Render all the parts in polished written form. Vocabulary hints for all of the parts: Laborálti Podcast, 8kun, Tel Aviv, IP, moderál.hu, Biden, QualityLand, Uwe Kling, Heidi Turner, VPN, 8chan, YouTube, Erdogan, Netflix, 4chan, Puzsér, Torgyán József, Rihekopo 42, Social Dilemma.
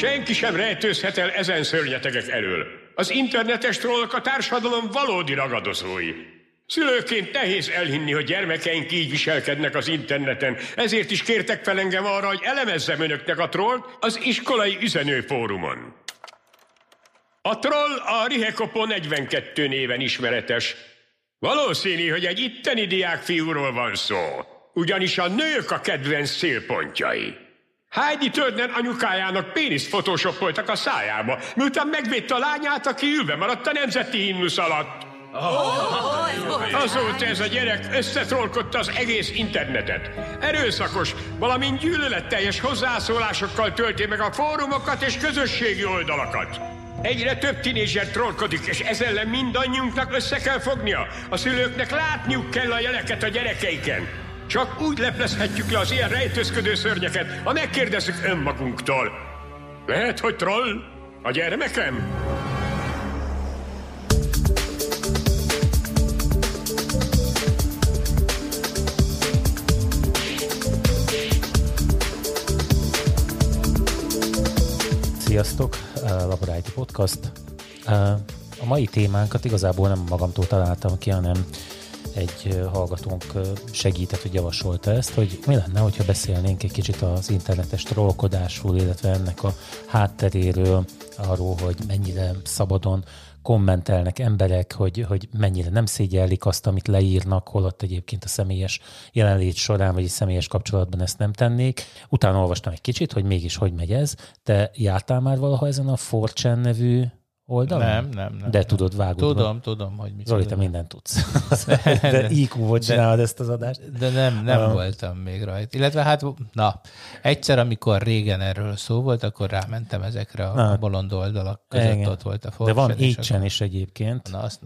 Senki sem rejtőzhet el ezen szörnyetegek elől. Az internetes trollok a társadalom valódi ragadozói. Szülőként nehéz elhinni, hogy gyermekeink így viselkednek az interneten, ezért is kértek fel engem arra, hogy elemezzem önöknek a trollt az iskolai üzenőfórumon. A troll a Rihekopo 42 néven ismeretes. Valószínű, hogy egy itteni diákfiúról van szó, ugyanis a nők a kedvenc célpontjai. Heidi Turner anyukájának péniszt photoshopoltak a szájába, miután megvédte a lányát, aki ülve maradt a nemzeti himnusz alatt. Azóta ez a gyerek összetrollkodta az egész internetet. Erőszakos, valamint gyűlöletteljes hozzászólásokkal tölti meg a fórumokat és közösségi oldalakat. Egyre több tinédzser trollkodik, és ez ellen mindannyiunknak össze kell fognia. A szülőknek látniuk kell a jeleket a gyerekeiken. Csak úgy leplezhetjük le az ilyen rejtőzködő szörnyeket, ha megkérdezzük önmagunktól. Lehet, hogy troll a gyermekem? Sziasztok, Laborálti Podcast. A mai témánkat igazából nem magamtól találtam ki, hanem egy hallgatónk segített, hogy javasolta ezt, hogy mi lenne, hogyha beszélnénk egy kicsit az internetes trollkodásról, illetve ennek a hátteréről, arról, hogy mennyire szabadon kommentelnek emberek, hogy mennyire nem szégyellik azt, amit leírnak, holott egyébként a személyes jelenlét során, vagy egy személyes kapcsolatban ezt nem tennék. Utána olvastam egy kicsit, hogy mégis hogy megy ez. Te jártál már valaha ezen a 4chan nevű oldalon? Nem. De tudod, vágod. Tudom, hogy mit. Zoli, te mindent tudsz. De IQ-ot csinálod ezt az adást. De nem voltam még rajta. Illetve egyszer, amikor régen erről szó volt, akkor rámentem ezekre a bolond oldalak között, igen. Ott volt a 4chan. De van 8chan is egyébként. Na, azt.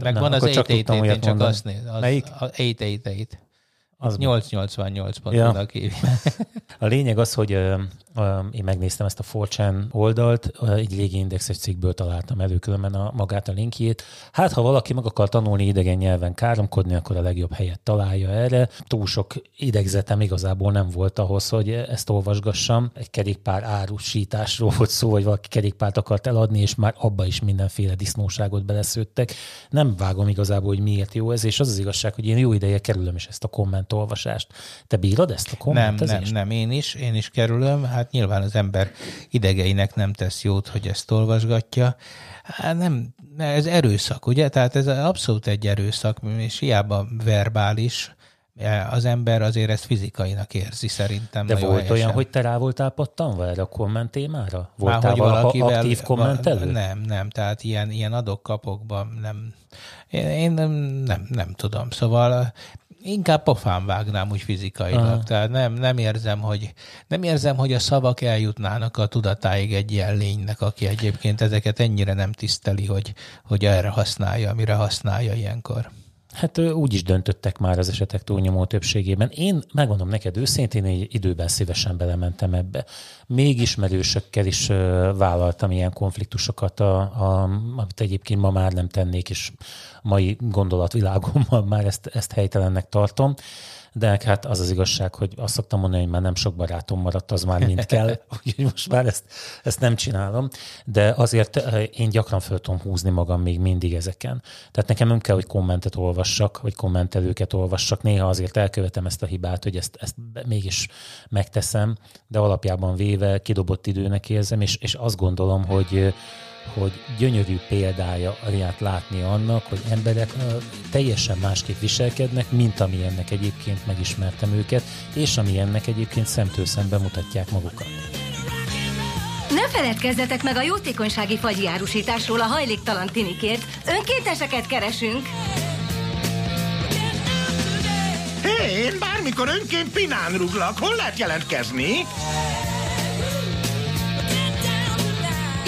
Meg van az 888, én csak azt nézd. Melyik? 888. Az 888 pontnak hívják. A lényeg az, hogy én megnéztem ezt a 4chan oldalt, egy régi indexes cikkből találtam elő különben magát a linkjét. Hát, ha valaki meg akar tanulni idegen nyelven káromkodni, akkor a legjobb helyet találja erre. Túl sok idegzetem igazából nem volt ahhoz, hogy ezt olvasgassam. Egy kerékpár árusításról volt szó, hogy valaki kerékpárt akart eladni, és már abba is mindenféle disznóságot beleszőttek. Nem vágom igazából, hogy miért jó ez, és az az igazság, hogy én jó ideje kerülöm is ezt a kommentolvasást. Te bírod ezt a kommentezést? Nem, én is kerülöm. Hát nyilván az ember idegeinek nem tesz jót, hogy ezt olvasgatja. Hát nem, ez erőszak, ugye? Tehát ez abszolút egy erőszak, és hiába verbális, az ember azért ezt fizikainak érzi szerintem. De volt helyesen. Olyan, hogy te rá voltál pattanva erre a komment témára? Voltál valakivel aktív kommentelő? Nem, tehát ilyen adok-kapokban nem. Én nem tudom, szóval... Inkább pofán vágnám úgy fizikailag. Aha. Tehát nem érzem, hogy a szavak eljutnának a tudatáig egy ilyen lénynek, aki egyébként ezeket ennyire nem tiszteli, hogy erre használja, amire használja ilyenkor. Hát úgy is döntöttek már az esetek túlnyomó többségében. Én megmondom neked őszintén, egy időben szívesen belementem ebbe. Még ismerősökkel is vállaltam ilyen konfliktusokat, amit egyébként ma már nem tennék, és mai gondolatvilágommal már ezt helytelennek tartom. De hát az az igazság, hogy azt szoktam mondani, hogy már nem sok barátom maradt, az már mind kell, úgyhogy most már ezt nem csinálom, de azért én gyakran föl tudom húzni magam még mindig ezeken. Tehát nekem nem kell, hogy kommentet olvassak, vagy kommentelőket olvassak. Néha azért elkövetem ezt a hibát, hogy ezt mégis megteszem, de alapjában véve kidobott időnek érzem, és azt gondolom, hogy gyönyörű példája látni annak, hogy emberek teljesen másképp viselkednek, mint amilyennek egyébként megismertem őket, és amilyennek egyébként szemtől szemben mutatják magukat. Ne feledkezzetek meg a jótékonysági fagyi árusításról a hajléktalan tinikért. Önkénteseket keresünk! Hé, én bármikor önként pinán ruglak. Hol lehet jelentkezni?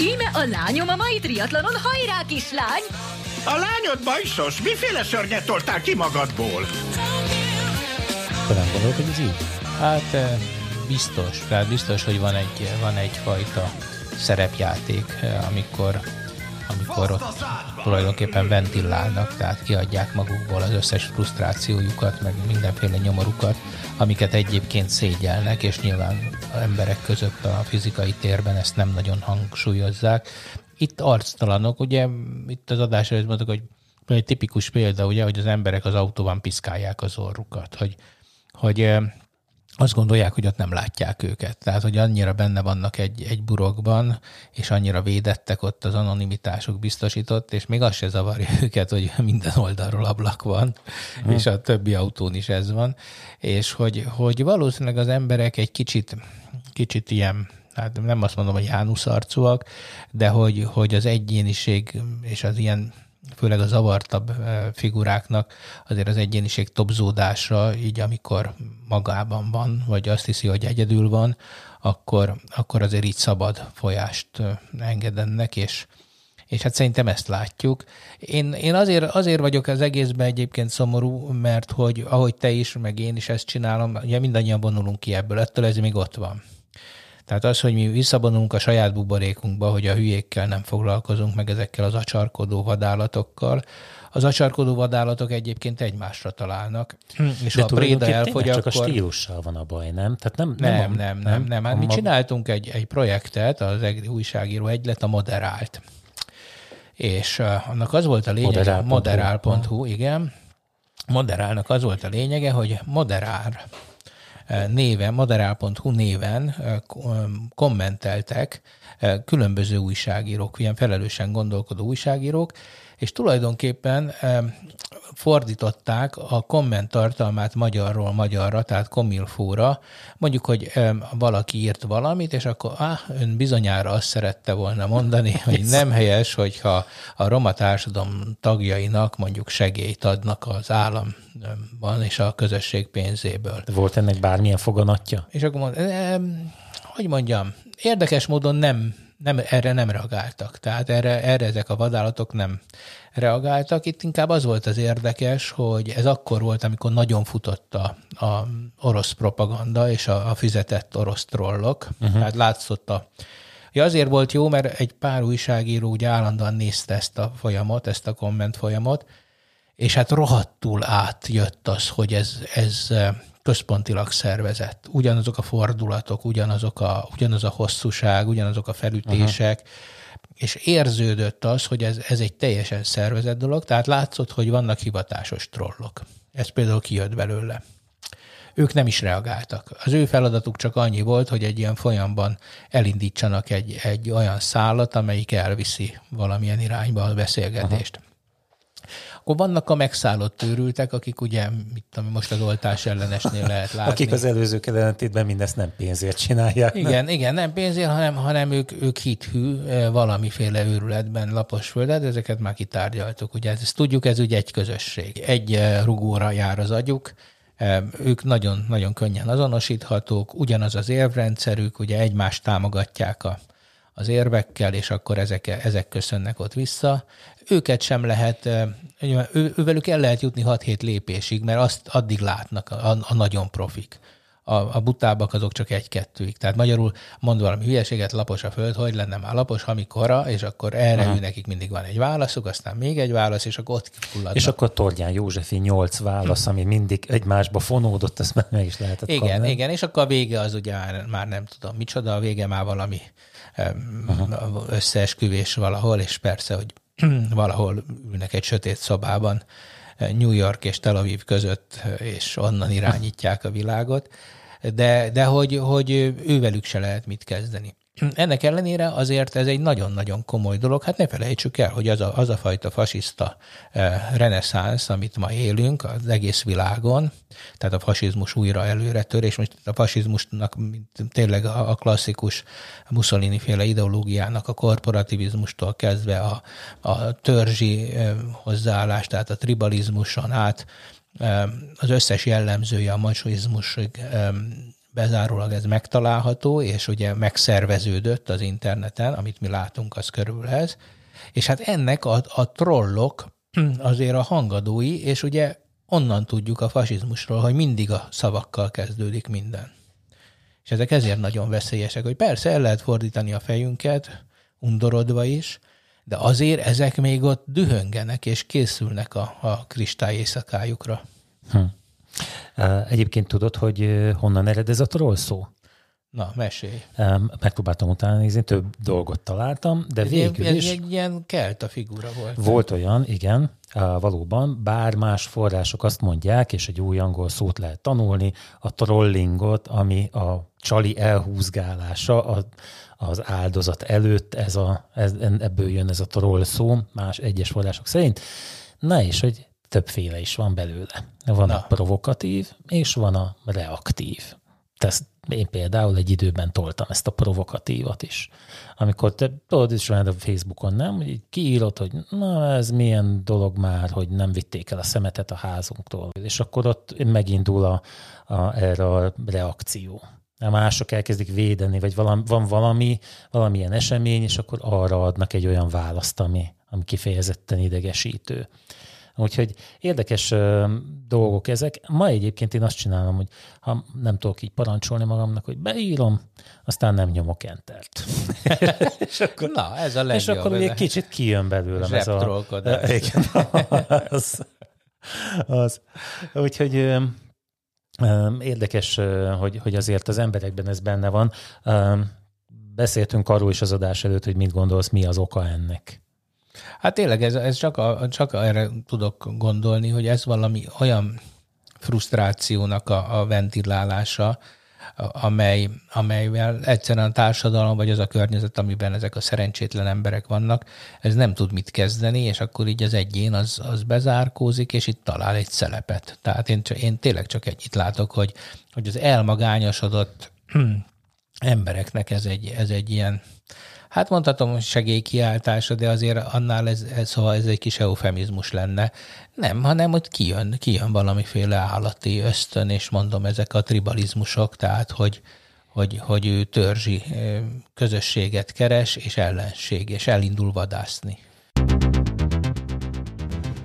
Íme a lányom a mai triatlanon, hajrá, kislány! A lányod bajszos, miféle szörnyet toltál ki magadból? Nem gondolod, hogy ez így? Hát biztos, hogy van egyfajta szerepjáték, amikor amikor ott tulajdonképpen ventilálnak, tehát kiadják magukból az összes frusztrációjukat, meg mindenféle nyomorukat, amiket egyébként szégyelnek, és nyilván emberek között a fizikai térben ezt nem nagyon hangsúlyozzák. Itt arctalanok, ugye itt az adás előtt mondtuk, hogy egy tipikus példa, ugye, hogy az emberek az autóban piszkálják az orrukat, hogy azt gondolják, hogy ott nem látják őket. Tehát, hogy annyira benne vannak egy burokban, és annyira védettek ott az anonimitásuk biztosított, és még az se zavarja őket, hogy minden oldalról ablak van, és a többi autón is ez van. És hogy valószínűleg az emberek egy kicsit ilyen, hát nem azt mondom, hogy Jánusz arcúak, de hogy az egyéniség és az ilyen, főleg a zavartabb figuráknak azért az egyéniség tobzódása, így amikor magában van, vagy azt hiszi, hogy egyedül van, akkor azért így szabad folyást enged ennek, és hát szerintem ezt látjuk. Én azért vagyok az egészben egyébként szomorú, mert hogy ahogy te is, meg én is ezt csinálom, ugye mindannyian vonulunk ki ebből, ettől ez még ott van. Tehát az, hogy mi visszabonulunk a saját buborékunkba, hogy a hülyékkel nem foglalkozunk, meg ezekkel az acsarkodó vadállatokkal. Az acsarkodó vadállatok egyébként egymásra találnak. És de ha a préda elfogy, csak akkor... a stílussal van a baj, nem? Tehát nem. Hát mi csináltunk egy projektet, az újságíró egy lett a Moderált. És annak az volt a lényege, moderál.hu, igen. Moderálnak az volt a lényege, hogy moderál néven, moderál.hu néven kommenteltek különböző újságírók, ilyen felelősen gondolkodó újságírók, és tulajdonképpen fordították a komment tartalmát magyarról magyarra, tehát komilfóra. Mondjuk, hogy valaki írt valamit, és akkor ön bizonyára azt szerette volna mondani, hogy nem helyes, hogyha a roma társadalom tagjainak mondjuk segélyt adnak az államban és a közösség pénzéből. Volt ennek bármilyen foganatja? És akkor érdekes módon nem, erre nem reagáltak. Tehát erre ezek a vadállatok nem reagáltak. Itt inkább az volt az érdekes, hogy ez akkor volt, amikor nagyon futott a orosz propaganda és a fizetett orosz trollok. Tehát látszott Ja, azért volt jó, mert egy pár újságíró ugye állandóan nézte ezt a folyamot, ezt a komment folyamot, és hát rohadtul átjött az, hogy ez központilag szervezett. Ugyanazok a fordulatok, ugyanaz a hosszúság, ugyanazok a felütések, és érződött az, hogy ez egy teljesen szervezett dolog, tehát látszott, hogy vannak hivatásos trollok. Ez például kijött belőle. Ők nem is reagáltak. Az ő feladatuk csak annyi volt, hogy egy ilyen folyamban elindítsanak egy olyan szálat, amelyik elviszi valamilyen irányba a beszélgetést. Akkor vannak a megszállott őrültek, akik ugye, mit tudom, most az oltás ellenesnél lehet látni. Akik az előzők ellentétben mindezt nem pénzért csinálják. Igen, nem pénzért, hanem ők hithű valamiféle őrületben Laposföldet, ezeket már kitárgyaltuk. Ugye ezt tudjuk, ez ugye egy közösség. Egy rugóra jár az agyuk, ők nagyon, nagyon könnyen azonosíthatók, ugyanaz az érvrendszerük, ugye egymást támogatják az érvekkel, és akkor ezek köszönnek ott vissza. Őket sem lehet, ővelük el lehet jutni 6-7 lépésig, mert azt addig látnak a nagyon profik. A butábbak azok csak 1-2-ig. Tehát magyarul mond valami hülyeséget, lapos a föld, hogy lenne már lapos, hamikora, és akkor erre nekik mindig van egy válaszuk, aztán még egy válasz, és akkor ott fulladnak. És akkor Torgyán Józsefi 8 válasz, ami mindig egymásba fonódott, ezt meg is lehetett kapni. Igen, és akkor a vége az ugye már nem tudom micsoda, a vége már valami összeesküvés valahol, és persze, hogy valahol ülnek egy sötét szobában New York és Tel Aviv között, és onnan irányítják a világot, de hogy ővelük se lehet mit kezdeni. Ennek ellenére azért ez egy nagyon-nagyon komoly dolog, hát ne felejtsük el, hogy az a fajta fasiszta reneszánsz, amit ma élünk az egész világon, tehát a fasizmus újra előretör, és most a fasizmusnak tényleg a klasszikus Mussolini-féle ideológiának a korporativizmustól kezdve a törzsi hozzáállás, tehát a tribalizmuson át az összes jellemzője a macsizmusig bezárólag ez megtalálható, és ugye megszerveződött az interneten, amit mi látunk, az körülhez. És hát ennek a trollok azért a hangadói, és ugye onnan tudjuk a fasizmusról, hogy mindig a szavakkal kezdődik minden. És ezek ezért nagyon veszélyesek, hogy persze el lehet fordítani a fejünket, undorodva is, de azért ezek még ott dühöngenek és készülnek a kristály éjszakájukra. Egyébként tudod, hogy honnan ered ez a troll szó? Na, mesélj. Megpróbáltam utána nézni, több dolgot találtam, de végül is... Egy ilyen kelta figura volt. Volt olyan, igen, valóban, bár más források azt mondják, és egy új angol szót lehet tanulni, a trollingot, ami a csali elhúzgálása az áldozat előtt, ebből jön ez a troll szó, más egyes források szerint. Na és hogy többféle is van belőle. Van a provokatív, és van a reaktív. Tehát én például egy időben toltam ezt a provokatívat is. Amikor te tudod is a Facebookon, nem? Így kiírod, hogy na ez milyen dolog már, hogy nem vitték el a szemetet a házunktól. És akkor ott megindul erre a reakció. Mások elkezdik védeni, vagy valamilyen esemény, és akkor arra adnak egy olyan választ, ami kifejezetten idegesítő. Úgyhogy érdekes dolgok ezek. Ma egyébként én azt csinálom, hogy ha nem tudok így parancsolni magamnak, hogy beírom, aztán nem nyomok entert. És akkor, na, ez a legjobb. És akkor egy kicsit kijön belőlem ez a... Igen, az. Úgyhogy érdekes, hogy azért az emberekben ez benne van. Beszéltünk arról is az adás előtt, hogy mit gondolsz, mi az oka ennek. Hát tényleg, ez csak erre tudok gondolni, hogy ez valami olyan frusztrációnak a ventilálása, amelyvel egyszerűen a társadalom, vagy az a környezet, amiben ezek a szerencsétlen emberek vannak, ez nem tud mit kezdeni, és akkor így az egyén az bezárkózik, és itt talál egy szelepet. Tehát én tényleg csak ennyit látok, hogy az elmagányosodott embereknek ez egy ilyen, hát mondhatom segélykiáltása, de azért annál ez egy kis eufemizmus lenne. Nem, hanem ott kijön valamiféle állati ösztön, és mondom, ezek a tribalizmusok, tehát hogy ő törzsi közösséget keres, és ellenség, és elindul vadászni.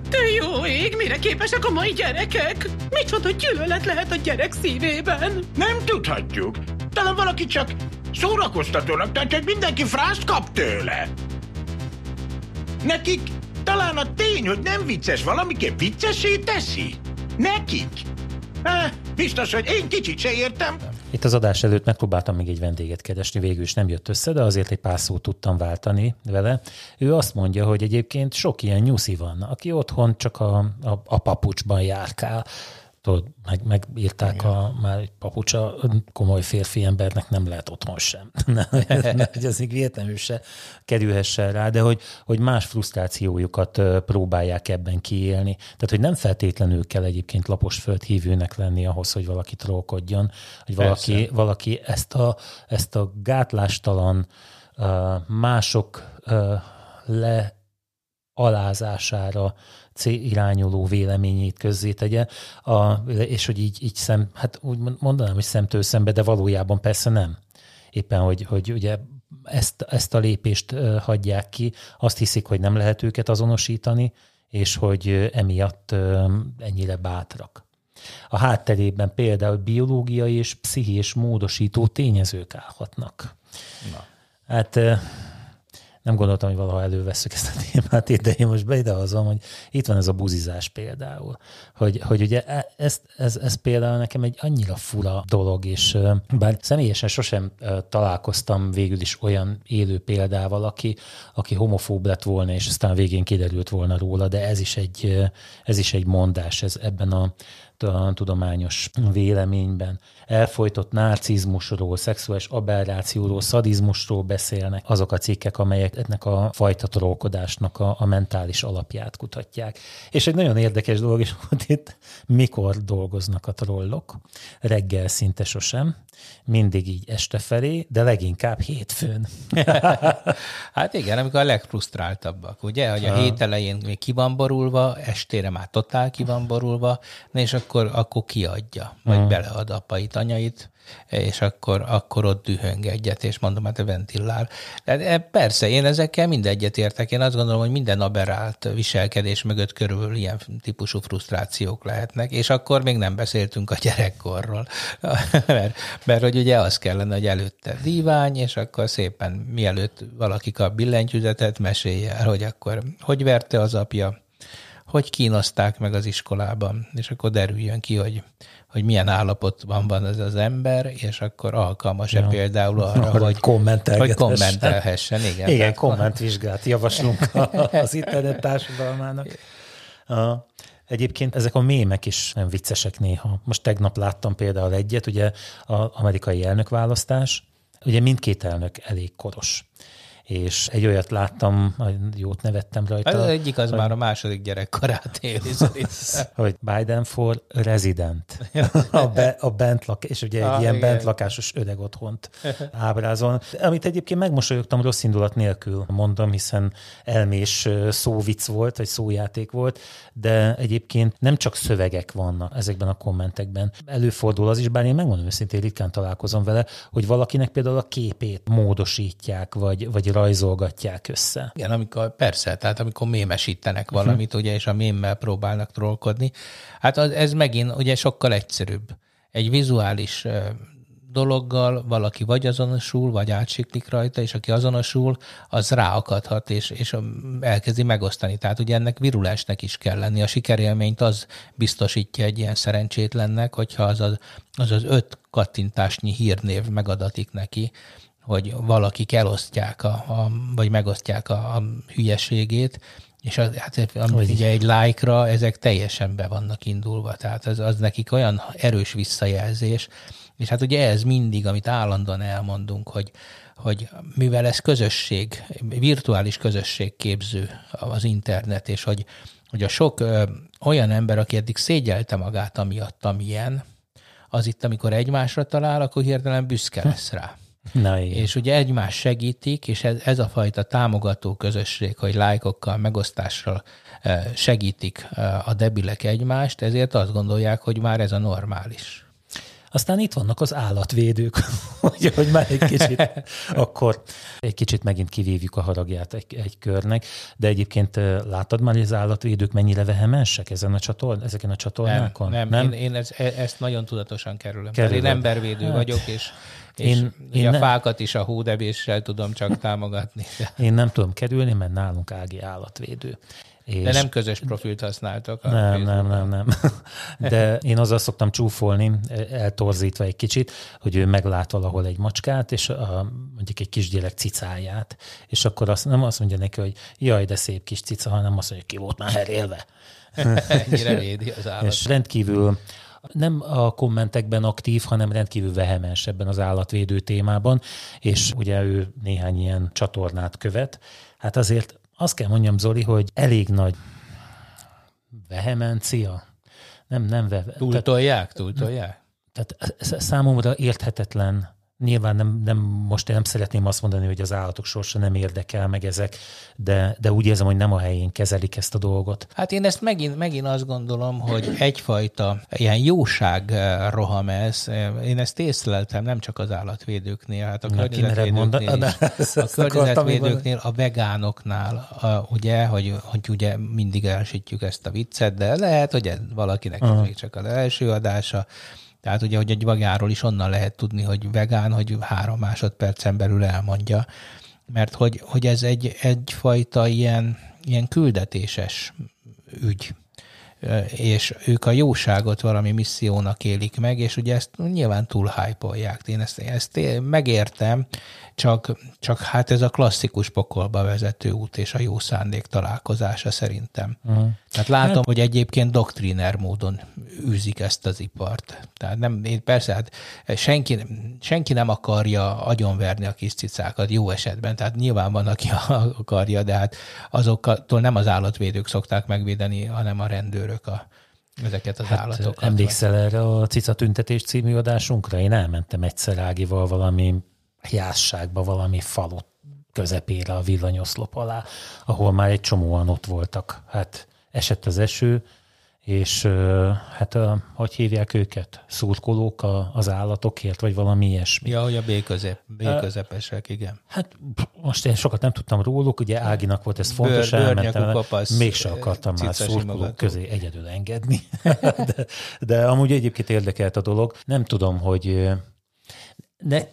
Te jó ég, mire képesek a mai gyerekek? Micsoda gyűlölet lehet a gyerek szívében? Nem tudhatjuk. Talán valaki csak... szórakoztatónak, tehát hogy mindenki frászt kap tőle. Nekik talán a tény, hogy nem vicces, valamiképp viccessé teszi. Nekik. Biztos, hogy én kicsit se értem. Itt az adás előtt megpróbáltam még egy vendéget keresni, végül is nem jött össze, de azért egy pár szót tudtam váltani vele. Ő azt mondja, hogy egyébként sok ilyen nyuszi van, aki otthon csak a papucsban járkál. Megírták már egy papucsa, komoly férfi embernek nem lehet otthon sem. Hogy az még véletlenül se kerülhessen rá, de hogy más frusztrációjukat próbálják ebben kiélni. Tehát, hogy nem feltétlenül kell egyébként laposföld hívőnek lenni ahhoz, hogy valaki trollkodjon, hogy valaki ezt a gátlástalan mások alázására irányuló véleményét közzétegye, és hogy így hát úgy mondanám, hogy szemtől szembe, de valójában persze nem. Éppen, hogy ugye ezt a lépést hagyják ki, azt hiszik, hogy nem lehet őket azonosítani, és hogy emiatt ennyire bátrak. A hátterében például biológiai és pszichés módosító tényezők állhatnak. Na. Hát... nem gondoltam, hogy valaha elővesszük ezt a témát, de én most beidehozom, hogy itt van ez a buzizás például. Hogy ugye ez például nekem egy annyira fura dolog, és bár személyesen sosem találkoztam végül is olyan élő példával, aki homofób lett volna, és aztán végén kiderült volna róla, de ez is egy mondás, ez ebben a tudományos véleményben. Elfojtott narcizmusról, szexuális aberrációról, szadizmusról beszélnek azok a cikkek, amelyek ennek a fajta trollkodásnak a mentális alapját kutatják. És egy nagyon érdekes dolog is volt itt, mikor dolgoznak a trollok. Reggel szinte sosem, mindig így este felé, de leginkább hétfőn. Hát igen, amikor a legfrusztráltabbak, ugye? Hogy a hét elején még ki van borulva, estére már totál ki van borulva, és akkor akkor kiadja, vagy belead apait, anyait, és akkor ott dühöng egyet, és mondom, hát a ventillál. De persze, én ezekkel mind egyet értek. Én azt gondolom, hogy minden aberrált viselkedés mögött körülbelül ilyen típusú frusztrációk lehetnek, és akkor még nem beszéltünk a gyerekkorról. mert hogy ugye az kellene, hogy előtte dívány, és akkor szépen mielőtt valaki kap billentyűzetet, mesélje el, hogy akkor hogy verte az apja, hogy kínozták meg az iskolában, és akkor derüljön ki, hogy milyen állapotban van ez az ember, és akkor alkalmas-e például arra, hogy kommentelhessen. Igen, kommentvizsgát javaslunk az internet társadalmának. Egyébként ezek a mémek is nem viccesek néha. Most tegnap láttam például egyet, ugye az amerikai elnökválasztás, ugye mindkét elnök elég koros. És egy olyat láttam, jót nevettem rajta. Az egyik az már a második gyerekkorát éli, szerintem. Hogy Biden for resident. A bentlakás, és ugye egy ilyen bentlakásos öreg otthont ábrázol. Amit egyébként megmosolyogtam rossz indulat nélkül, mondom, hiszen elmés szóvic volt, vagy szójáték volt, de egyébként nem csak szövegek vannak ezekben a kommentekben. Előfordul az is, bár én megmondom őszintén, ritkán találkozom vele, hogy valakinek például a képét módosítják, vagy rajzolgatják össze. Igen, amikor mémesítenek valamit, ugye, és a mémmel próbálnak trollkodni. Hát ez megint ugye sokkal egyszerűbb. Egy vizuális dologgal valaki vagy azonosul, vagy átsiklik rajta, és aki azonosul, az ráakadhat, és elkezdi megosztani. Tehát ugye ennek virulásnak is kell lenni. A sikerélményt az biztosítja egy ilyen szerencsétlennek, hogyha az 5 kattintásnyi hírnév megadatik neki, hogy valakik elosztják, vagy megosztják a hülyeségét, és ugye egy like-ra ezek teljesen be vannak indulva, tehát az nekik olyan erős visszajelzés, és hát ugye ez mindig, amit állandóan elmondunk, hogy mivel ez közösség, virtuális közösségképző az internet, és hogy a sok olyan ember, aki eddig szégyelte magát amiatt, amilyen, az itt, amikor egymásra talál, akkor hirtelen büszke lesz rá. És ugye egymás segítik, és ez a fajta támogató közösség, hogy lájkokkal, megosztással segítik a debilek egymást, ezért azt gondolják, hogy már ez a normális. Aztán itt vannak az állatvédők, hogy már egy kicsit, akkor egy kicsit megint kivívjuk a haragját egy körnek, de egyébként láttad már, hogy az állatvédők mennyire vehemensek ezeken a csatornákon? Nem? Én ezt nagyon tudatosan kerülöm. Én embervédő vagyok, és a fákat is a hódebéssel tudom csak támogatni. Én nem tudom kerülni, mert nálunk Ági állatvédő. De nem közös profilt használtak? Nem. De én azzal szoktam csúfolni, eltorzítva egy kicsit, hogy ő meglát valahol egy macskát, és mondjuk egy kisgyerek cicáját, és akkor nem azt mondja neki, hogy jaj, de szép kis cica, hanem azt mondja, ki volt már herélve. Ennyire védi az állat. És rendkívül nem a kommentekben aktív, hanem rendkívül vehemens ebben az állatvédő témában, és ugye ő néhány ilyen csatornát követ. Hát azért azt kell mondjam, Zoli, hogy elég nagy vehemencia. Túltolják. Tehát számomra érthetetlen. Nyilván most nem szeretném azt mondani, hogy az állatok sorsa nem érdekel meg ezek, de úgy érzem, hogy nem a helyén kezelik ezt a dolgot. Hát én ezt megint azt gondolom, hogy egyfajta ilyen jóság roham ez. Én ezt észleltem nem csak az állatvédőknél, hát a környezetvédőknél is. A környezetvédőknél, a vegánoknál, ugye, hogy ugye mindig elsütjük ezt a viccet, de lehet, hogy valakinek ez még csak az első adása. Tehát ugye, hogy egy vegánról is onnan lehet tudni, hogy vegán, hogy 3 másodpercen belül elmondja. Mert hogy ez egyfajta ilyen küldetéses ügy. És ők a jóságot valami missziónak élik meg, és ugye ezt nyilván túl hype-olják. Én ezt megértem, csak hát ez a klasszikus pokolba vezető út és a jó szándék találkozása szerintem. Tehát látom, hogy egyébként doktriner módon űzik ezt az ipart. Tehát senki nem akarja agyonverni a kis cicákat jó esetben, tehát nyilván van, aki akarja, de hát azoktól nem az állatvédők szokták megvédeni, hanem a rendőrök. Ezeket az állatokat. Emlékszel erre a Cica Tüntetés című adásunkra? Én elmentem egyszer Ágival valami jásságba, valami falu közepére a villanyoszlop alá, ahol már egy csomóan ott voltak. Hát esett az eső, és hát hogy hívják őket? Szurkolók az állatokért, vagy valami ilyesmi. Ja, hogy a B-közepesek, igen. Hát most én sokat nem tudtam róluk, ugye Áginak volt ez fontos, elmentem, mégse akartam már szurkolók közé egyedül engedni. de amúgy egyébként érdekelt a dolog. Nem tudom, hogy...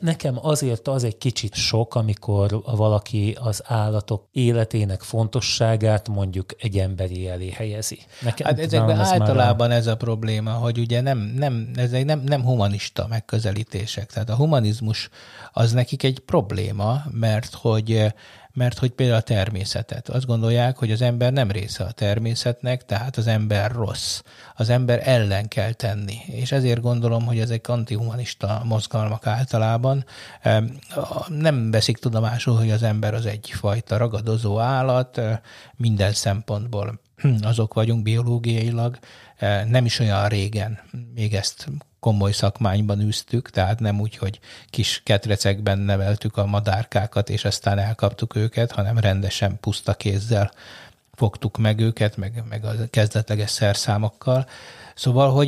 Nekem azért az egy kicsit sok, amikor valaki az állatok életének fontosságát mondjuk egy emberi elé helyezi. Nekem, hát ezekben általában ez a probléma, hogy ugye ezek nem humanista megközelítések. Tehát a humanizmus az nekik egy probléma, mert hogy például a természetet. Azt gondolják, hogy az ember nem része a természetnek, tehát az ember rossz. Az ember ellen kell tenni. És ezért gondolom, hogy ezek antihumanista mozgalmak általában nem veszik tudomásul, hogy az ember az egyfajta ragadozó állat, minden szempontból azok vagyunk biológiailag, nem is olyan régen még ezt komoly szakmányban űztük, tehát nem úgy, hogy kis ketrecekben neveltük a madárkákat, és aztán elkaptuk őket, hanem rendesen puszta kézzel fogtuk meg őket, meg a kezdetleges szerszámokkal. Szóval,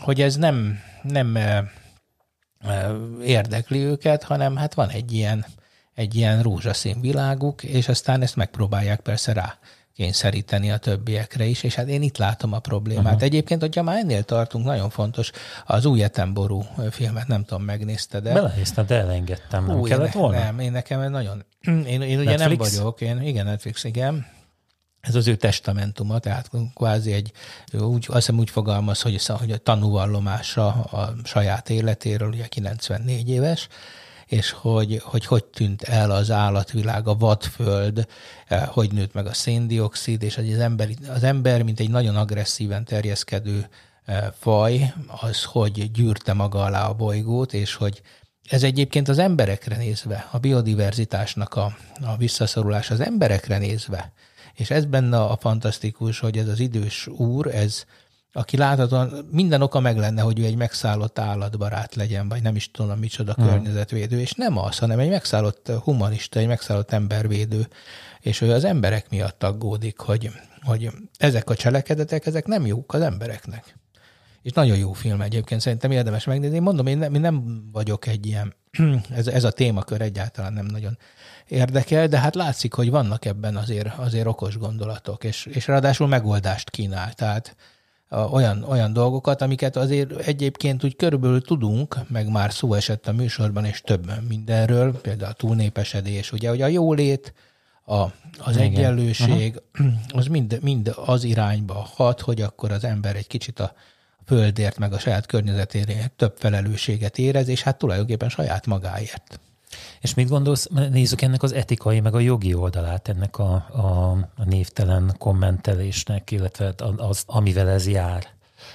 hogy ez nem érdekli őket, hanem hát van egy ilyen rózsaszín világuk, és aztán ezt megpróbálják persze rá kényszeríteni a többiekre is, és hát én itt látom a problémát. Uh-huh. Egyébként, hogyha már ennél tartunk, nagyon fontos, az új etemború filmet nem tudom, megnézted el. Belenéztem, de elengedtem, nem kellett volna? Nem, én nekem nagyon... Én ugye nem vagyok, igen, Netflix, igen. Ez az ő testamentuma, tehát kvázi azt hiszem úgy fogalmaz, hogy a tanúvallomása a saját életéről, ugye 94 éves, és hogy tűnt el az állatvilág, a vadföld, hogy nőtt meg a széndioxid, és az ember, mint egy nagyon agresszíven terjeszkedő faj, az, hogy gyűrte maga alá a bolygót, és hogy ez egyébként az emberekre nézve, a biodiverzitásnak a visszaszorulás az emberekre nézve, és ez benne a fantasztikus, hogy ez az idős úr, ez aki láthatóan minden oka meg lenne, hogy ő egy megszállott állatbarát legyen, vagy nem is tudom micsoda környezetvédő, és nem az, hanem egy megszállott humanista, egy megszállott embervédő, és ő az emberek miatt aggódik, hogy ezek a cselekedetek, ezek nem jók az embereknek. És nagyon jó film egyébként, szerintem érdemes megnézni. Mondom, én nem vagyok egy ilyen, ez a témakör egyáltalán nem nagyon érdekel, de hát látszik, hogy vannak ebben azért okos gondolatok, és ráadásul megoldást kínál, tehát olyan dolgokat, amiket azért egyébként úgy körülbelül tudunk, meg már szó esett a műsorban, és több mindenről, például a túlnépesedés, ugye, hogy a jólét, az igen, egyenlőség, aha, az mind az irányba hat, hogy akkor az ember egy kicsit a földért, meg a saját környezetért több felelősséget érez, és hát tulajdonképpen saját magáért. És mit gondolsz, nézzük ennek az etikai, meg a jogi oldalát ennek a névtelen kommentelésnek, illetve az, amivel ez jár.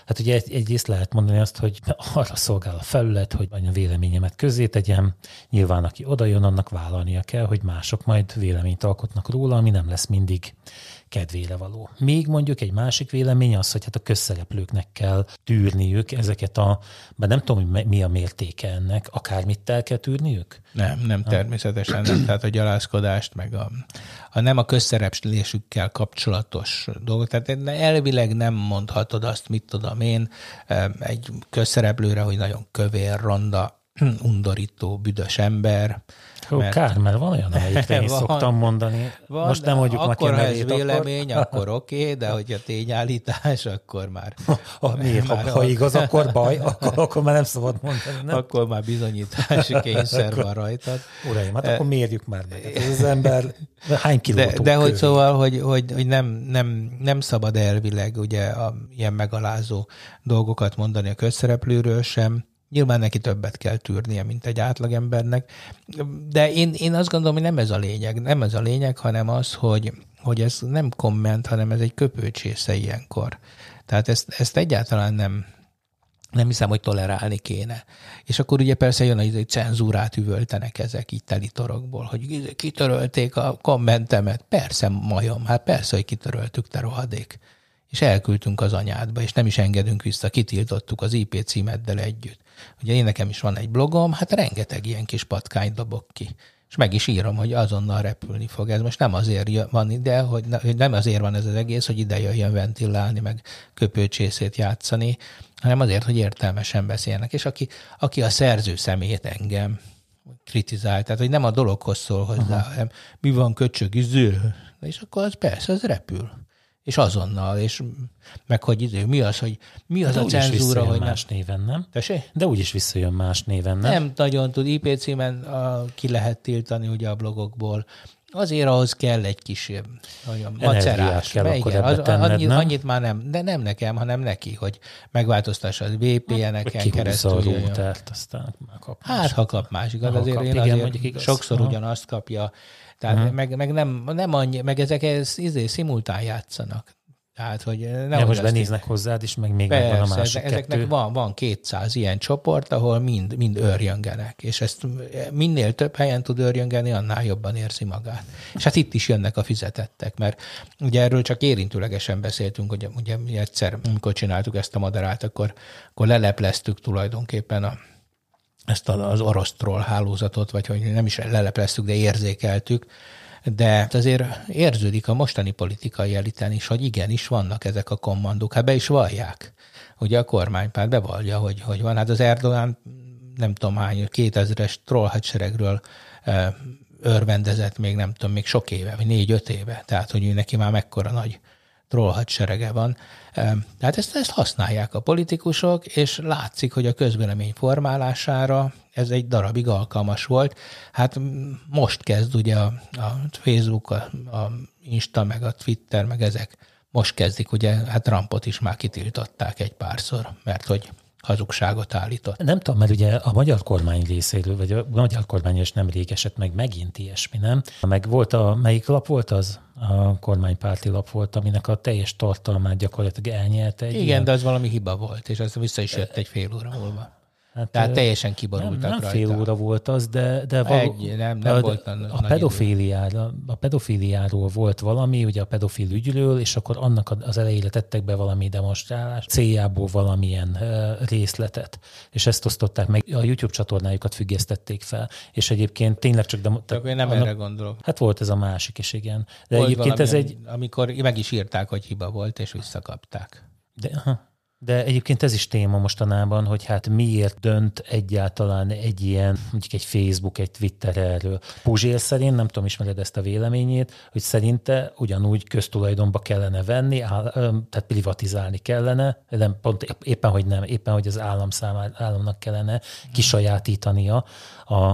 Hát ugye egyrészt lehet mondani azt, hogy arra szolgál a felület, hogy a véleményemet közzétegyem, nyilván aki oda jön, annak vállalnia kell, hogy mások majd véleményt alkotnak róla, ami nem lesz mindig kedvére való. Még mondjuk egy másik vélemény az, hogy hát a közszereplőknek kell tűrniük ezeket bár nem tudom, hogy mi a mértéke ennek, akármit el kell tűrniük? Nem, természetesen nem. Tehát a gyalázkodást, meg a nem a közszereplésükkel kapcsolatos dolgok. Tehát elvileg nem mondhatod azt, mit tudom én, egy közszereplőre, hogy nagyon kövér, ronda, undorító, büdös ember. Kár, mert van olyan, amelyikre én szoktam mondani. Most nem mondjuk akkor, ha ez vélemény, akkor oké, de hogy a tényállítás, akkor már... Ha igaz, akkor baj, akkor már nem szabad mondani. Nem? Akkor már bizonyítási kényszer van rajtad. Uraim, hát akkor mérjük már meg. Ez az ember hány kilótól kövő? De hogy szóval, hogy nem szabad elvileg ugye ilyen megalázó dolgokat mondani a közszereplőről sem. Nyilván neki többet kell tűrnie, mint egy átlagembernek, de én azt gondolom, hogy nem ez a lényeg, hanem az, hogy ez nem komment, hanem ez egy köpőcsésze ilyenkor. Tehát ezt egyáltalán nem hiszem, hogy tolerálni kéne. És akkor ugye persze jön, hogy cenzúrát üvöltenek ezek így telitorokból, hogy kitörölték a kommentemet. Persze, majom, hát persze, hogy kitöröltük, te rohadék. És elküldtünk az anyádba, és nem is engedünk vissza, kitiltottuk az IP címeddel együtt. Ugye én nekem is van egy blogom, hát rengeteg ilyen kis patkányt dobok ki. És és meg is írom, hogy azonnal repülni fog. Ez most nem azért van ide, hogy nem azért van ez az egész, hogy ide jöjjön ventilálni, meg köpőcsészét játszani, hanem azért, hogy értelmesen beszélnek. És aki a szerző szemét engem kritizál, tehát hogy nem a dologhoz szól hozzá, hanem mi van köcsögiző, és akkor az persze, az repül. És azonnal, és meg hogy idő, mi az, hogy mi az de a cenzúra, hogy más néven, nem? Tessék? De úgyis visszajön más néven, nem? Nem nagyon tud, IP címen ki lehet tiltani ugye a blogokból. Azért ahhoz kell egy kis macerás. Kell akkor ebbe tenned, annyit már nem, de nem nekem, hanem neki, hogy megváltoztassa a VPN-eken keresztül. Rútert, aztán kap hát, ha kap másikat, azért sokszor ugyanazt kapja. Tehát meg ezek szimultán játszanak. Tehát, hogy nem most benéznek hozzád is, meg még persze, megvan a másik ezeknek van 200 ilyen csoport, ahol mind őrjöngenek, és ezt minél több helyen tud őrjöngeni, annál jobban érzi magát. És hát itt is jönnek a fizetettek, mert ugye erről csak érintőlegesen beszéltünk, hogy ugye mi egyszer, amikor csináltuk ezt a moderált, akkor lelepleztük tulajdonképpen ezt az orosz troll hálózatot, vagy hogy nem is lelepleztük, de érzékeltük, de azért érződik a mostani politikai eliten is, hogy igenis vannak ezek a kommandók, hát be is vallják. Ugye a kormánypárt bevallja, hogy van. Hát az Erdogan nem tudom hány, 2000-es trollhadseregről örvendezett még nem tudom, még sok éve, vagy 4-5 éve. Tehát, hogy neki már mekkora nagy trollhadserege van. Tehát ezt használják a politikusok, és látszik, hogy a közvélemény formálására ez egy darabig alkalmas volt. Hát most kezd ugye a Facebook, a Insta, meg a Twitter, meg ezek. Most kezdik ugye, hát Trumpot is már kitiltották egy párszor, mert hogy hazugságot állított. Nem tudom, mert ugye a magyar kormány részéről, vagy a magyar kormány is nemrég esett meg megint ilyesmi, nem? Meg volt melyik lap volt az? A kormánypárti lap volt, aminek a teljes tartalmát gyakorlatilag elnyelte. Igen, ilyen... de az valami hiba volt, és az vissza is jött egy fél óra múlva. Hát tehát teljesen kiborultak nem rajta. Nem fél óra volt az, de a pedofiliáról volt valami, ugye a pedofil ügyről, és akkor annak az elejére tettek be valami demonstrálás céljából valamilyen részletet. És ezt osztották meg, a YouTube csatornájukat függesztették fel, és egyébként tényleg csak... Én nem erre gondolok. Hát volt ez a másik is, igen. De volt egyébként valami, ez egy... Amikor meg is írták, hogy hiba volt, és visszakapták. De egyébként ez is téma mostanában, hogy hát miért dönt egyáltalán egy ilyen, mondjuk egy Facebook, egy Twitter erről. Puzsér szerint, nem tudom, ismered ezt a véleményét, hogy szerinte ugyanúgy köztulajdonba kellene venni, tehát privatizálni kellene, nem, pont éppen, hogy nem, éppen, hogy az államnak kellene kisajátítania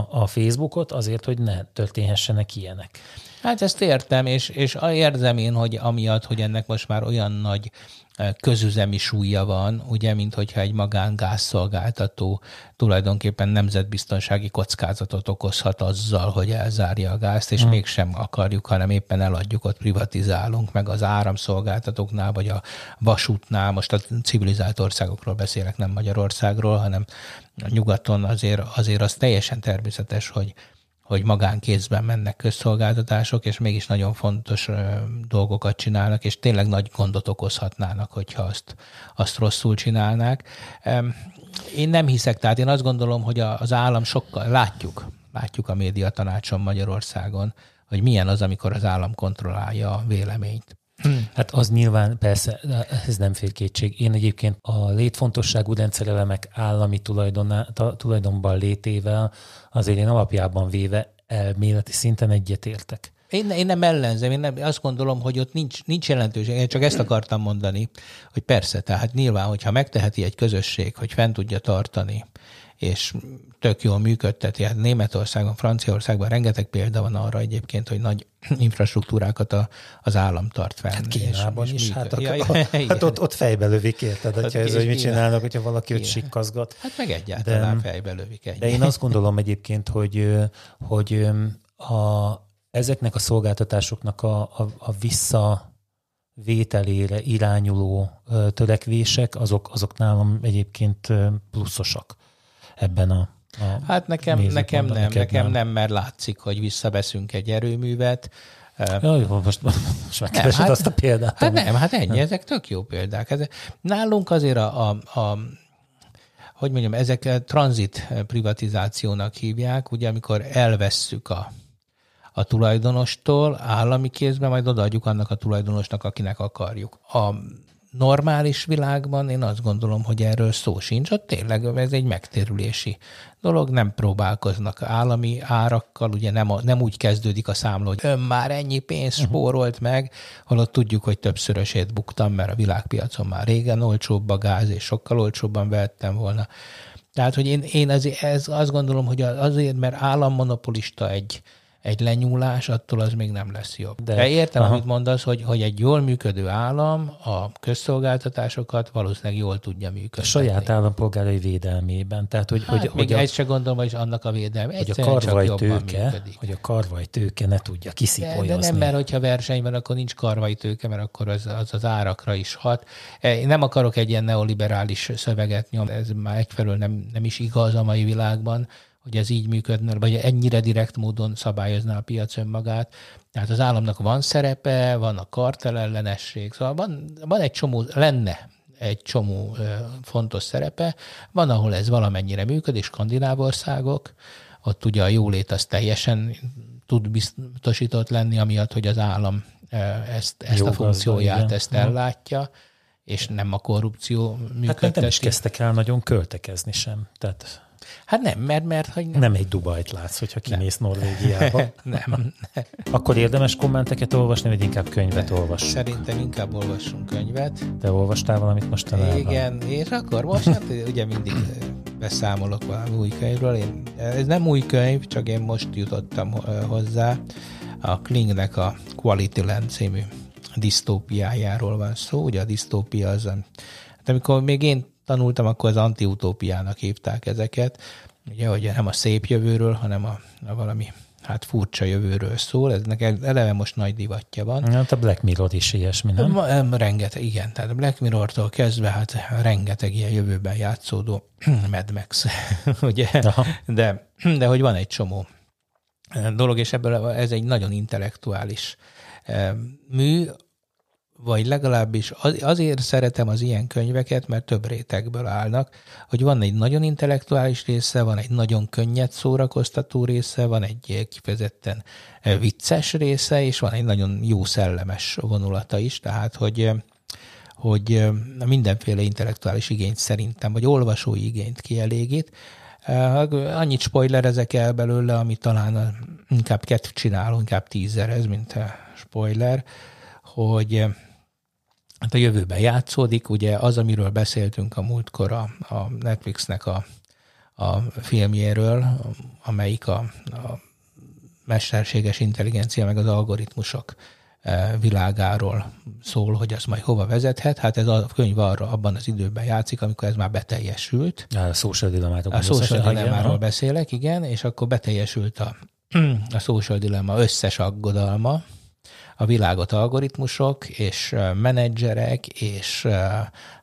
a Facebookot azért, hogy ne történhessenek ilyenek. Hát ezt értem, és érzem én, hogy amiatt, hogy ennek most már olyan nagy közüzemi súlya van, ugye, mint hogyha egy magángázszolgáltató tulajdonképpen nemzetbiztonsági kockázatot okozhat azzal, hogy elzárja a gázt, és mégsem akarjuk, hanem éppen eladjuk, ott privatizálunk, meg az áramszolgáltatóknál, vagy a vasútnál, most a civilizált országokról beszélek, nem Magyarországról, hanem nyugaton azért az teljesen természetes, hogy magánkézben mennek közszolgáltatások, és mégis nagyon fontos dolgokat csinálnak, és tényleg nagy gondot okozhatnának, hogyha azt rosszul csinálnák. Én nem hiszek, tehát én azt gondolom, hogy az állam sokkal, látjuk a médiatanácson Magyarországon, hogy milyen az, amikor az állam kontrollálja a véleményt. Hát az nyilván, persze, ez nem fér kétség. Én egyébként a létfontosságú rendszerelemek állami tulajdonban létével azért én alapjában véve elméleti szinten egyetértek. Én nem ellenzem, azt gondolom, hogy ott nincs jelentőség. Én csak ezt akartam mondani, hogy persze, tehát nyilván, hogyha megteheti egy közösség, hogy fent tudja tartani, és tök jól működteti. Hát Németországon, Franciaországban rengeteg példa van arra egyébként, hogy nagy infrastruktúrákat az állam tart fenn. Hát Kínában is. Hát, ott fejbe lövik, érted, hogyha ez, hogy mit csinálnak, hogyha valaki ott sikkazgat. Hát meg egyáltalán fejbe lövik. De én azt gondolom egyébként, hogy ezeknek a szolgáltatásoknak a visszavételére irányuló törekvések, azok nálam egyébként pluszosak. Ebben hát nekem nem, mert látszik, hogy visszaveszünk egy erőművet. Jaj, most megkeresed azt a példát. Hát nem, hát ennyi, ezek tök jó példák. Nálunk azért ezek tranzit privatizációnak hívják, ugye amikor elvesszük a a tulajdonostól, állami kézbe, majd odaadjuk annak a tulajdonosnak, akinek akarjuk. A normális világban én azt gondolom, hogy erről szó sincs, ott tényleg ez egy megtérülési dolog, nem próbálkoznak állami árakkal, ugye nem úgy kezdődik a számla, hogy ön már ennyi pénzt spórolt meg, holott tudjuk, hogy többszörösét buktam, mert a világpiacon már régen olcsóbb a gáz, és sokkal olcsóbban vehettem volna. Tehát, hogy én ez azt gondolom, hogy azért, mert állammonopolista egy lenyúlás, attól az még nem lesz jobb. De értem, amit mondasz, hogy egy jól működő állam a közszolgáltatásokat valószínűleg jól tudja működni. Saját állampolgárai védelmében. Tehát, hogy egy se gondolom, hogy annak a védelme egyszerűen csak jobban működik. Hogy a karvajtőke ne tudja kiszipolyozni. De nem, mert hogyha versenyben, akkor nincs karvajtőke, mert akkor az árakra is hat. Én nem akarok egy ilyen neoliberális szöveget nyomni, ez már egyfelől nem is igaz a mai világban, hogy ez így működne, vagy ennyire direkt módon szabályozná a piac önmagát. Tehát az államnak van szerepe, van a kartellellenesség, szóval lenne egy csomó fontos szerepe, van, ahol ez valamennyire működik, skandináv országok, ott ugye a jólét az teljesen tud biztosított lenni, amiatt, hogy az állam ezt a funkcióját, ezt ellátja, és nem a korrupció működteti. Hát nem is kezdtek el nagyon költekezni sem, tehát... Hát nem, mert hogy nem. Nem egy Dubajt látsz, hogyha kimész Norvégiába. Nem. Akkor érdemes kommenteket olvasni, vagy inkább könyvet olvassunk? Szerintem inkább olvassunk könyvet. Te olvastál valamit mostanában? Igen, és akkor most hát ugye mindig beszámolok valami új könyvről. Ez nem új könyv, csak én most jutottam hozzá. A Klingnek a QualityLand című disztópiájáról van szó. Ugye a disztópia az, amikor még én tanultam, akkor az antiutópiának hívták ezeket. Ugye nem a szép jövőről, hanem a valami furcsa jövőről szól. Eznek eleve most nagy divatja van. Hát a Black Mirror is ilyesmi, nem? Rengeteg, igen. Tehát a Black Mirror-tól kezdve rengeteg ilyen jövőben játszódó Mad Max, ugye? De hogy van egy csomó dolog, és ebből ez egy nagyon intellektuális mű, vagy legalábbis azért szeretem az ilyen könyveket, mert több rétegből állnak, hogy van egy nagyon intellektuális része, van egy nagyon könnyed szórakoztató része, van egy kifejezetten vicces része, és van egy nagyon jó szellemes vonulata is, tehát hogy mindenféle intellektuális igényt szerintem, vagy olvasói igényt kielégít. Annyit spoilerezek el belőle, ami talán inkább csináló, inkább tízerez, mint a spoiler, hogy hát a jövőben játszódik, ugye az, amiről beszéltünk a múltkor a Netflixnek a filmjéről, amelyik a mesterséges intelligencia meg az algoritmusok világáról szól, hogy az majd hova vezethet. Hát ez a könyv abban az időben játszik, amikor ez már beteljesült. A Social Dilemmáról beszélek, igen, és akkor beteljesült a Social Dilemma összes aggodalma, a világot algoritmusok, és menedzserek, és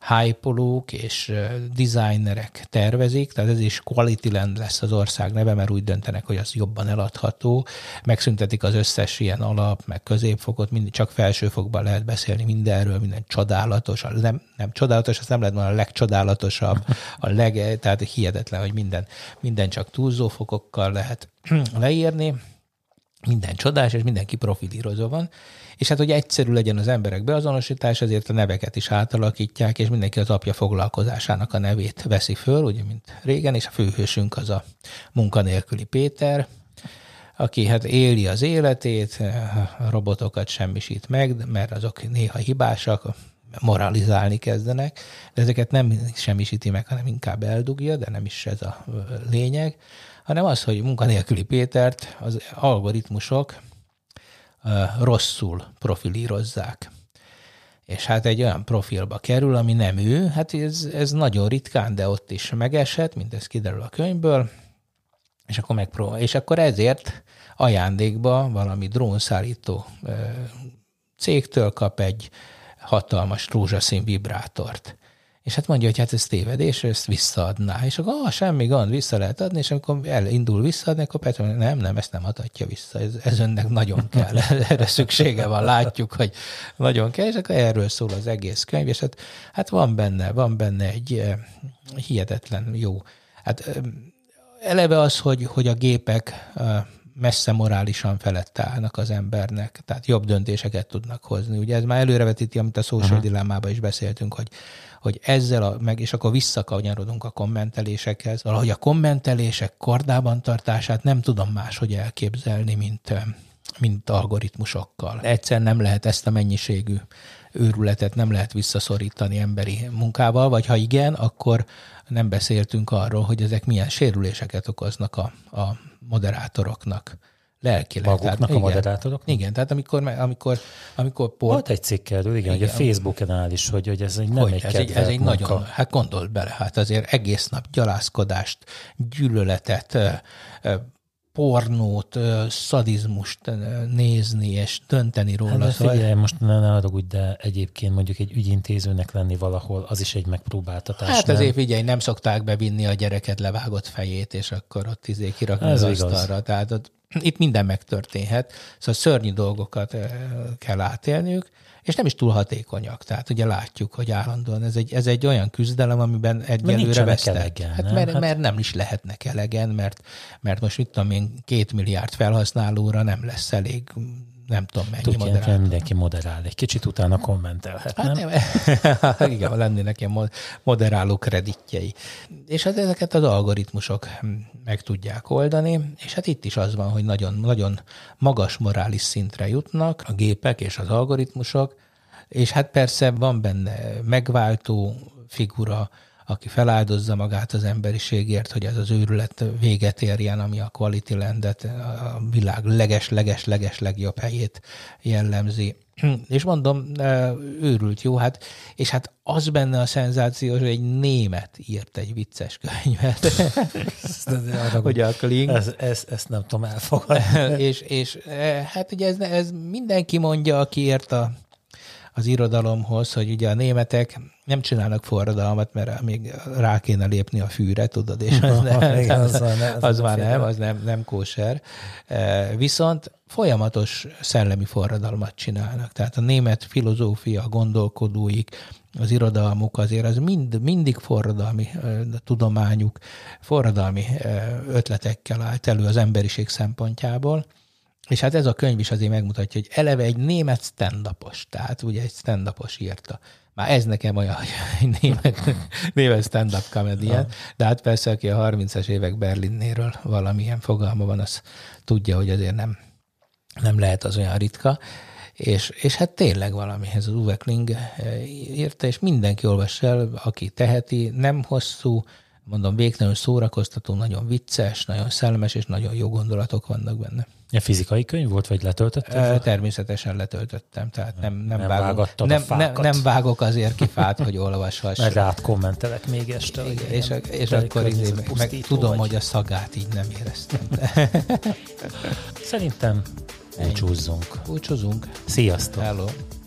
hype-olók, és designerek tervezik, tehát ez is QualityLand lesz az ország neve, mert úgy döntenek, hogy az jobban eladható, megszüntetik az összes ilyen alap, meg középfokot, csak felsőfokban lehet beszélni mindenről, minden csodálatos, nem csodálatos, azt nem lehet mondani, a legcsodálatosabb, tehát hihetetlen, hogy minden csak túlzó fokokkal lehet leírni, minden csodás, és mindenki profilírozó van, és hát, hogy egyszerű legyen az emberek beazonosítás, ezért a neveket is átalakítják, és mindenki az apja foglalkozásának a nevét veszi föl, ugye, mint régen, és a főhősünk az a munkanélküli Péter, aki hát éli az életét, a robotokat semmisít meg, mert azok néha hibásak, moralizálni kezdenek, de ezeket nem semmisíti meg, hanem inkább eldugja, de nem is ez a lényeg, hanem az, hogy munkanélküli Pétert az algoritmusok rosszul profilírozzák. És hát egy olyan profilba kerül, ami nem ő, hát ez nagyon ritkán, de ott is megeshet, mindez kiderül a könyvből, és akkor megpróbál. És akkor ezért ajándékba valami drónszállító cégtől kap egy hatalmas rózsaszín vibrátort. És hát mondja, hogy hát ez tévedés, ezt visszaadná. És akkor semmi gond, vissza lehet adni, és amikor elindul visszaadni, akkor Petra mondja, nem, ezt nem adhatja vissza. Ez önnek nagyon kell, erre szüksége van, látjuk, hogy nagyon kell, és akkor erről szól az egész könyv, és hát van benne egy hihetetlen jó. Hát eleve az, hogy a gépek messze morálisan felette állnak az embernek, tehát jobb döntéseket tudnak hozni. Ugye ez már előrevetíti, amit a Social Dilemmában is beszéltünk, hogy ezzel és akkor visszakanyarodunk a kommentelésekhez. Valahogy a kommentelések kardában tartását nem tudom máshogy elképzelni, mint algoritmusokkal. Egyszer nem lehet ezt a mennyiségű őrületet nem lehet visszaszorítani emberi munkával, vagy ha igen, akkor nem beszéltünk arról, hogy ezek milyen sérüléseket okoznak a moderátoroknak. Lelkileg. Maguknak tehát, a moderátoroknak? Igen, tehát amikor volt egy cikk erről, igen, hogy a Facebooknál is, hogy ez egy nem hogy egy kedvelt ez egy munka. Nagyon, hát gondold bele, hát azért egész nap gyalászkodást, gyűlöletet, pornót, szadizmust nézni és dönteni róla. Hát figyelj, most ne haragudj, de egyébként mondjuk egy ügyintézőnek lenni valahol, az is egy megpróbáltatás. Hát azért figyelj, nem szokták bevinni a gyereket levágott fejét, és akkor ott kirakni az asztalra. Tehát itt minden megtörténhet. Szóval szörnyű dolgokat kell átélniük, és nem is túl hatékonyak. Tehát ugye látjuk, hogy állandóan ez egy olyan küzdelem, amiben egyelőre vesztek. Hát mert nem is lehetnek elegen, mert most itt tudom én 2 milliárd felhasználóra nem lesz elég, nem tudom mennyi moderálni. Tudják, mindenki moderál. Egy kicsit utána kommentelhet, nem? Hát nem. Igen, lennének ilyen moderáló kreditjei. És hát ezeket az algoritmusok meg tudják oldani, és hát itt is az van, hogy nagyon, nagyon magas morális szintre jutnak a gépek és az algoritmusok, és hát persze van benne megváltó figura, aki feláldozza magát az emberiségért, hogy ez az őrület véget érjen, ami a QualityLandet, a világ leges legjobb helyét jellemzi. És mondom, őrült jó, hát, és hát az benne a szenzáció, hogy egy német írt egy vicces könyvet. Ugye a Kling. Ezt nem tudom elfogadni. és hát ugye ez mindenki mondja, aki ért az irodalomhoz, hogy ugye a németek nem csinálnak forradalmat, mert még rá kéne lépni a fűre, tudod, és az nem kóser. Viszont folyamatos szellemi forradalmat csinálnak. Tehát a német filozófia, gondolkodóik, az irodalmuk azért az mindig forradalmi tudományuk, forradalmi ötletekkel állt elő az emberiség szempontjából. És hát ez a könyv is azért megmutatja, hogy eleve egy német stand-upos, tehát ugye egy stand-upos írta. Már ez nekem olyan, hogy német stand-up comedian, de hát persze, aki a 30-es évek Berlinéről valamilyen fogalma van, az tudja, hogy azért nem lehet az olyan ritka. És hát tényleg valamihez az Uwe Kling írta, és mindenki olvassa el, aki teheti, nem hosszú, mondom, végtelenül szórakoztató, nagyon vicces, nagyon szellemes, és nagyon jó gondolatok vannak benne. A fizikai könyv volt, vagy letöltötted? Természetesen letöltöttem, tehát nem vágok azért ki fát, hogy olvashass. Mert rád kommentelek még este. Igen, és akkor meg tudom, vagy hogy a szagát így nem éreztem. Szerintem búcsúzzunk. Sziasztok! Hello.